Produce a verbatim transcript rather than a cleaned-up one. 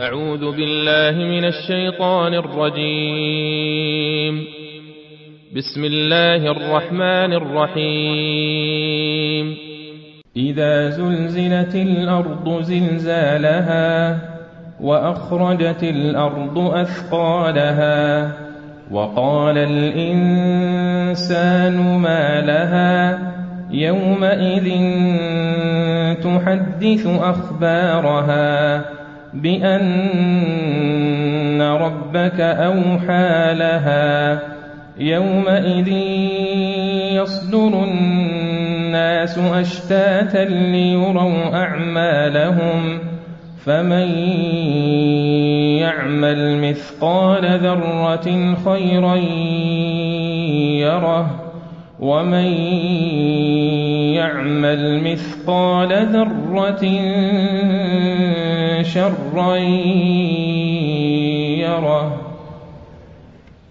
أعوذ بالله من الشيطان الرجيم. بسم الله الرحمن الرحيم. إذا زلزلت الأرض زلزالها وأخرجت الأرض أثقالها وقال الإنسان ما لها يومئذ تحدث أخبارها بأن ربك أوحى لها. يومئذ يصدر الناس أشتاتا ليروا أعمالهم، فمن يعمل مثقال ذرة خيرا يره، ومن يعمل مثقال ذرة شرا يره.